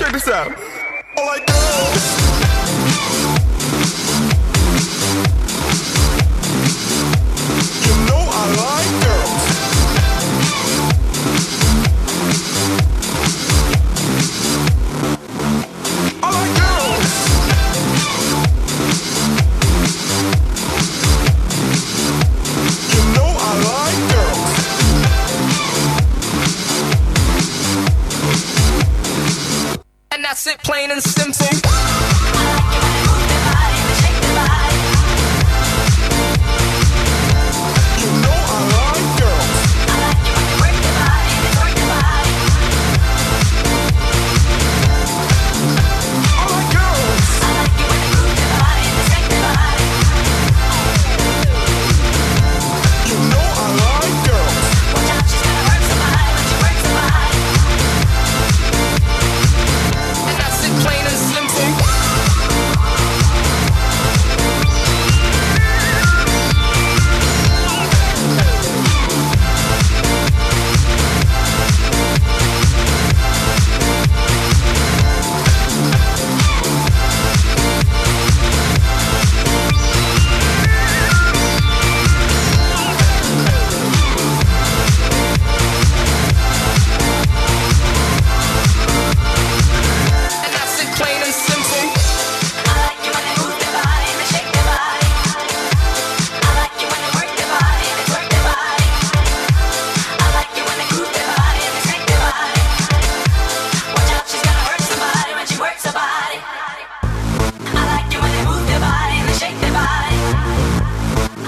Check this out. All I do. You know I like girls. Sit plain and simple. I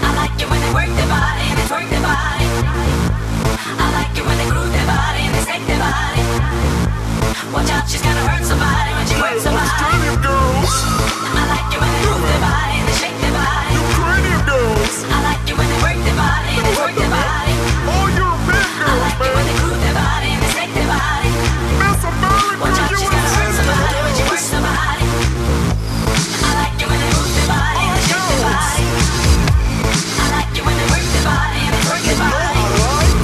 like it when they work their body. I like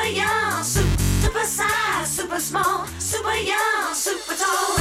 super young, super size, super small, super young, super tall.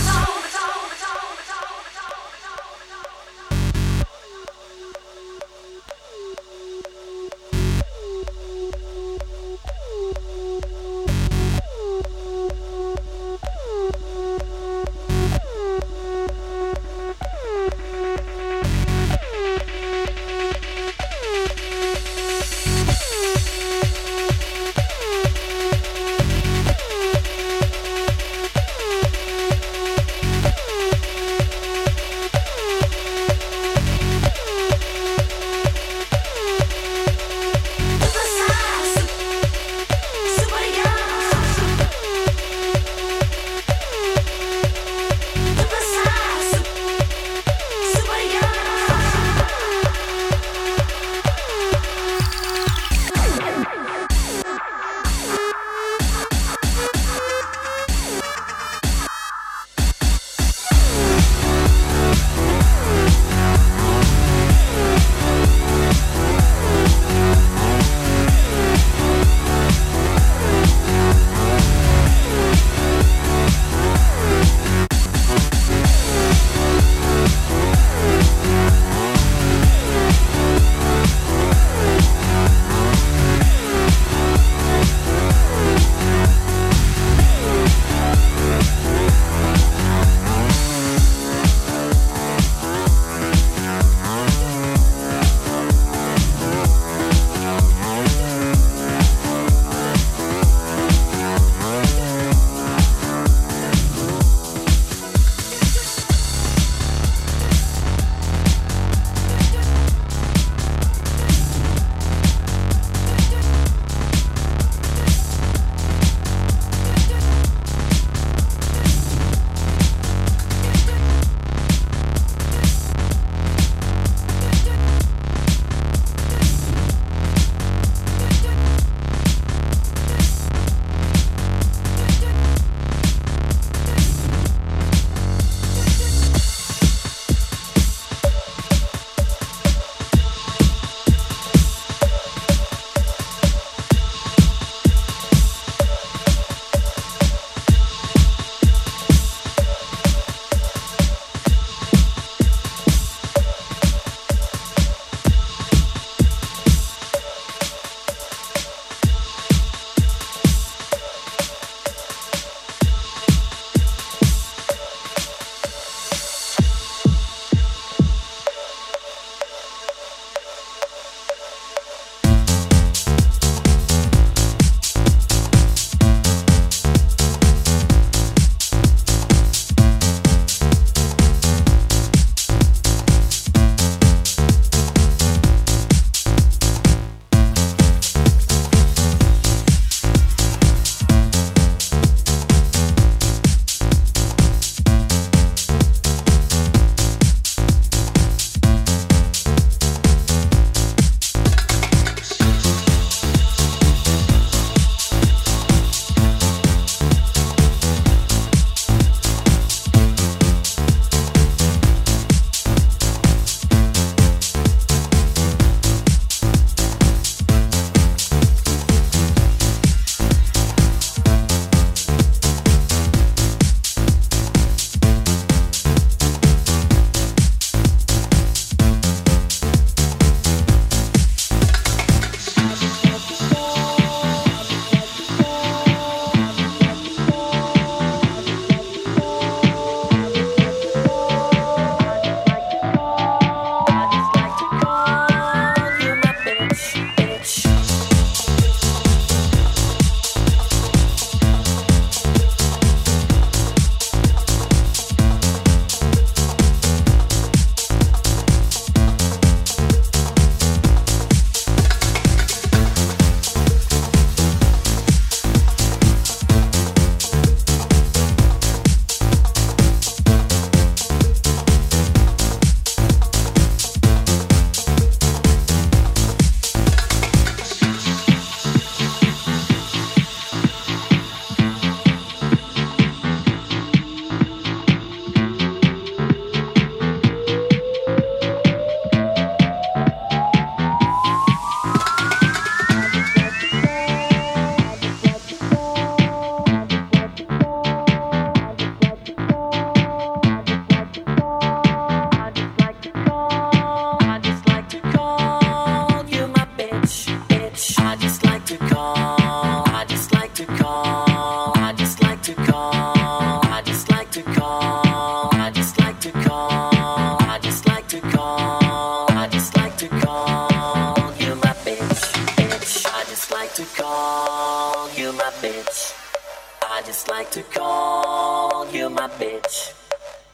like to call you my bitch.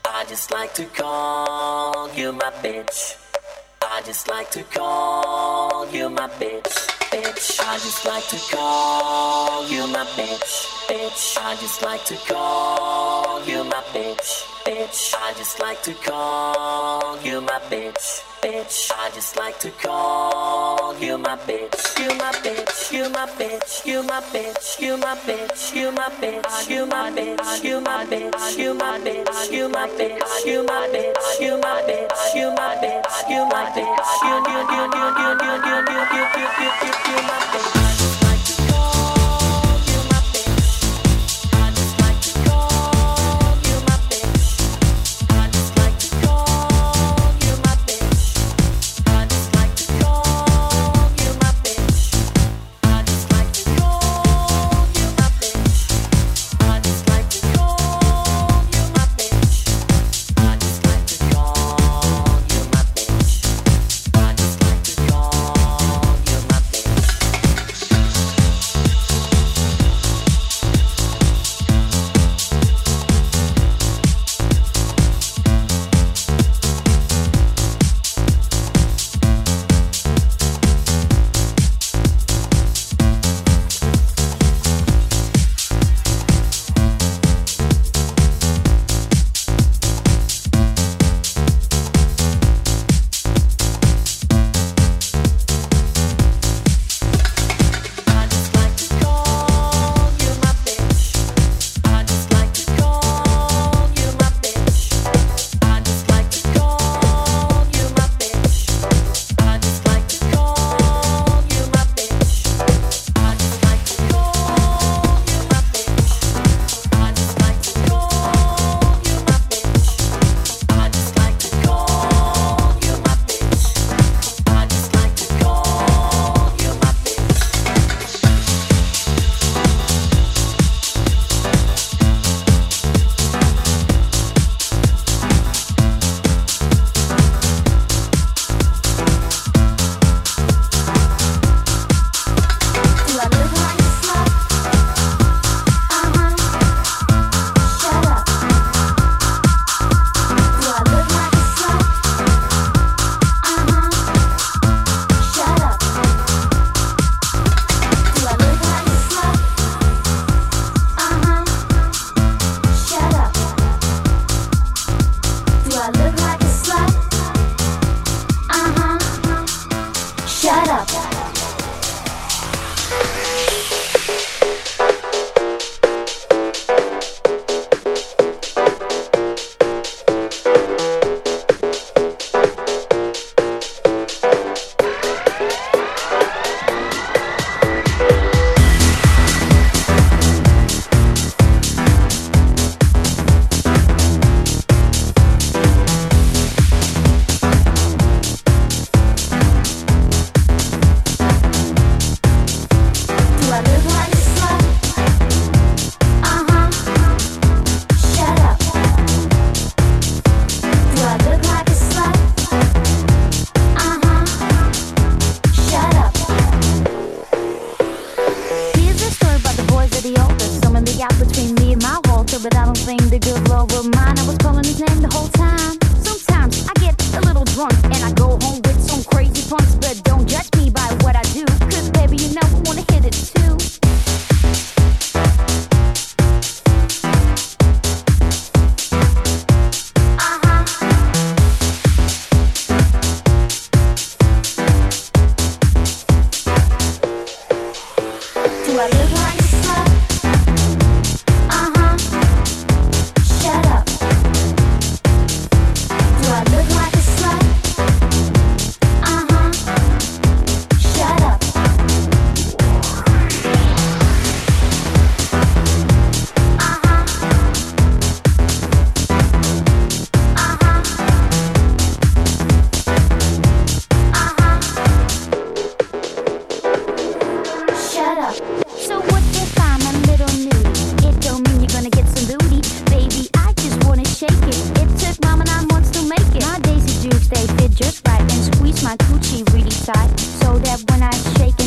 I just like to call you my bitch. I just like to call you my bitch, bitch. I just like to call you my bitch, bitch. I just like to call you my bitch, bitch. I just like to call you my bitch, bitch. I just like to call you my bitch, you my bitch, you my bitch, you my bitch, you my bitch, you my bitch, you my bitch, you my bitch, you my bitch, you my bitch, you my bitch, you my bitch, you my bitch, you my bitch. You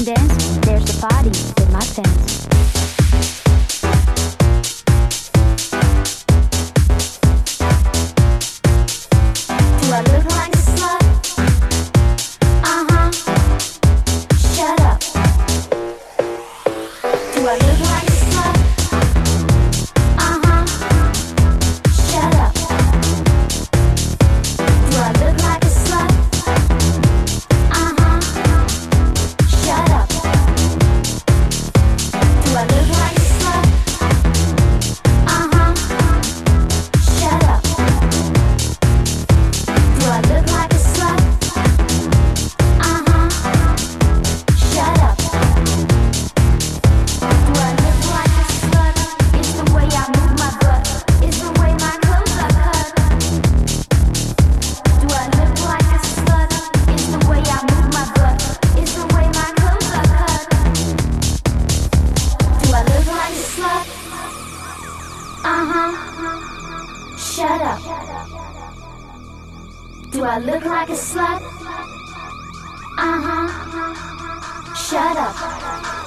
dance, there's a party with my fans. like a slut. Shut up.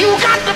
you got the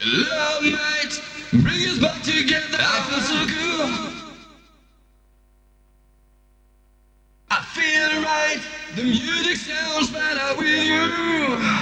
Love might bring us back together. I feel so cool, I feel right. The music sounds better with you.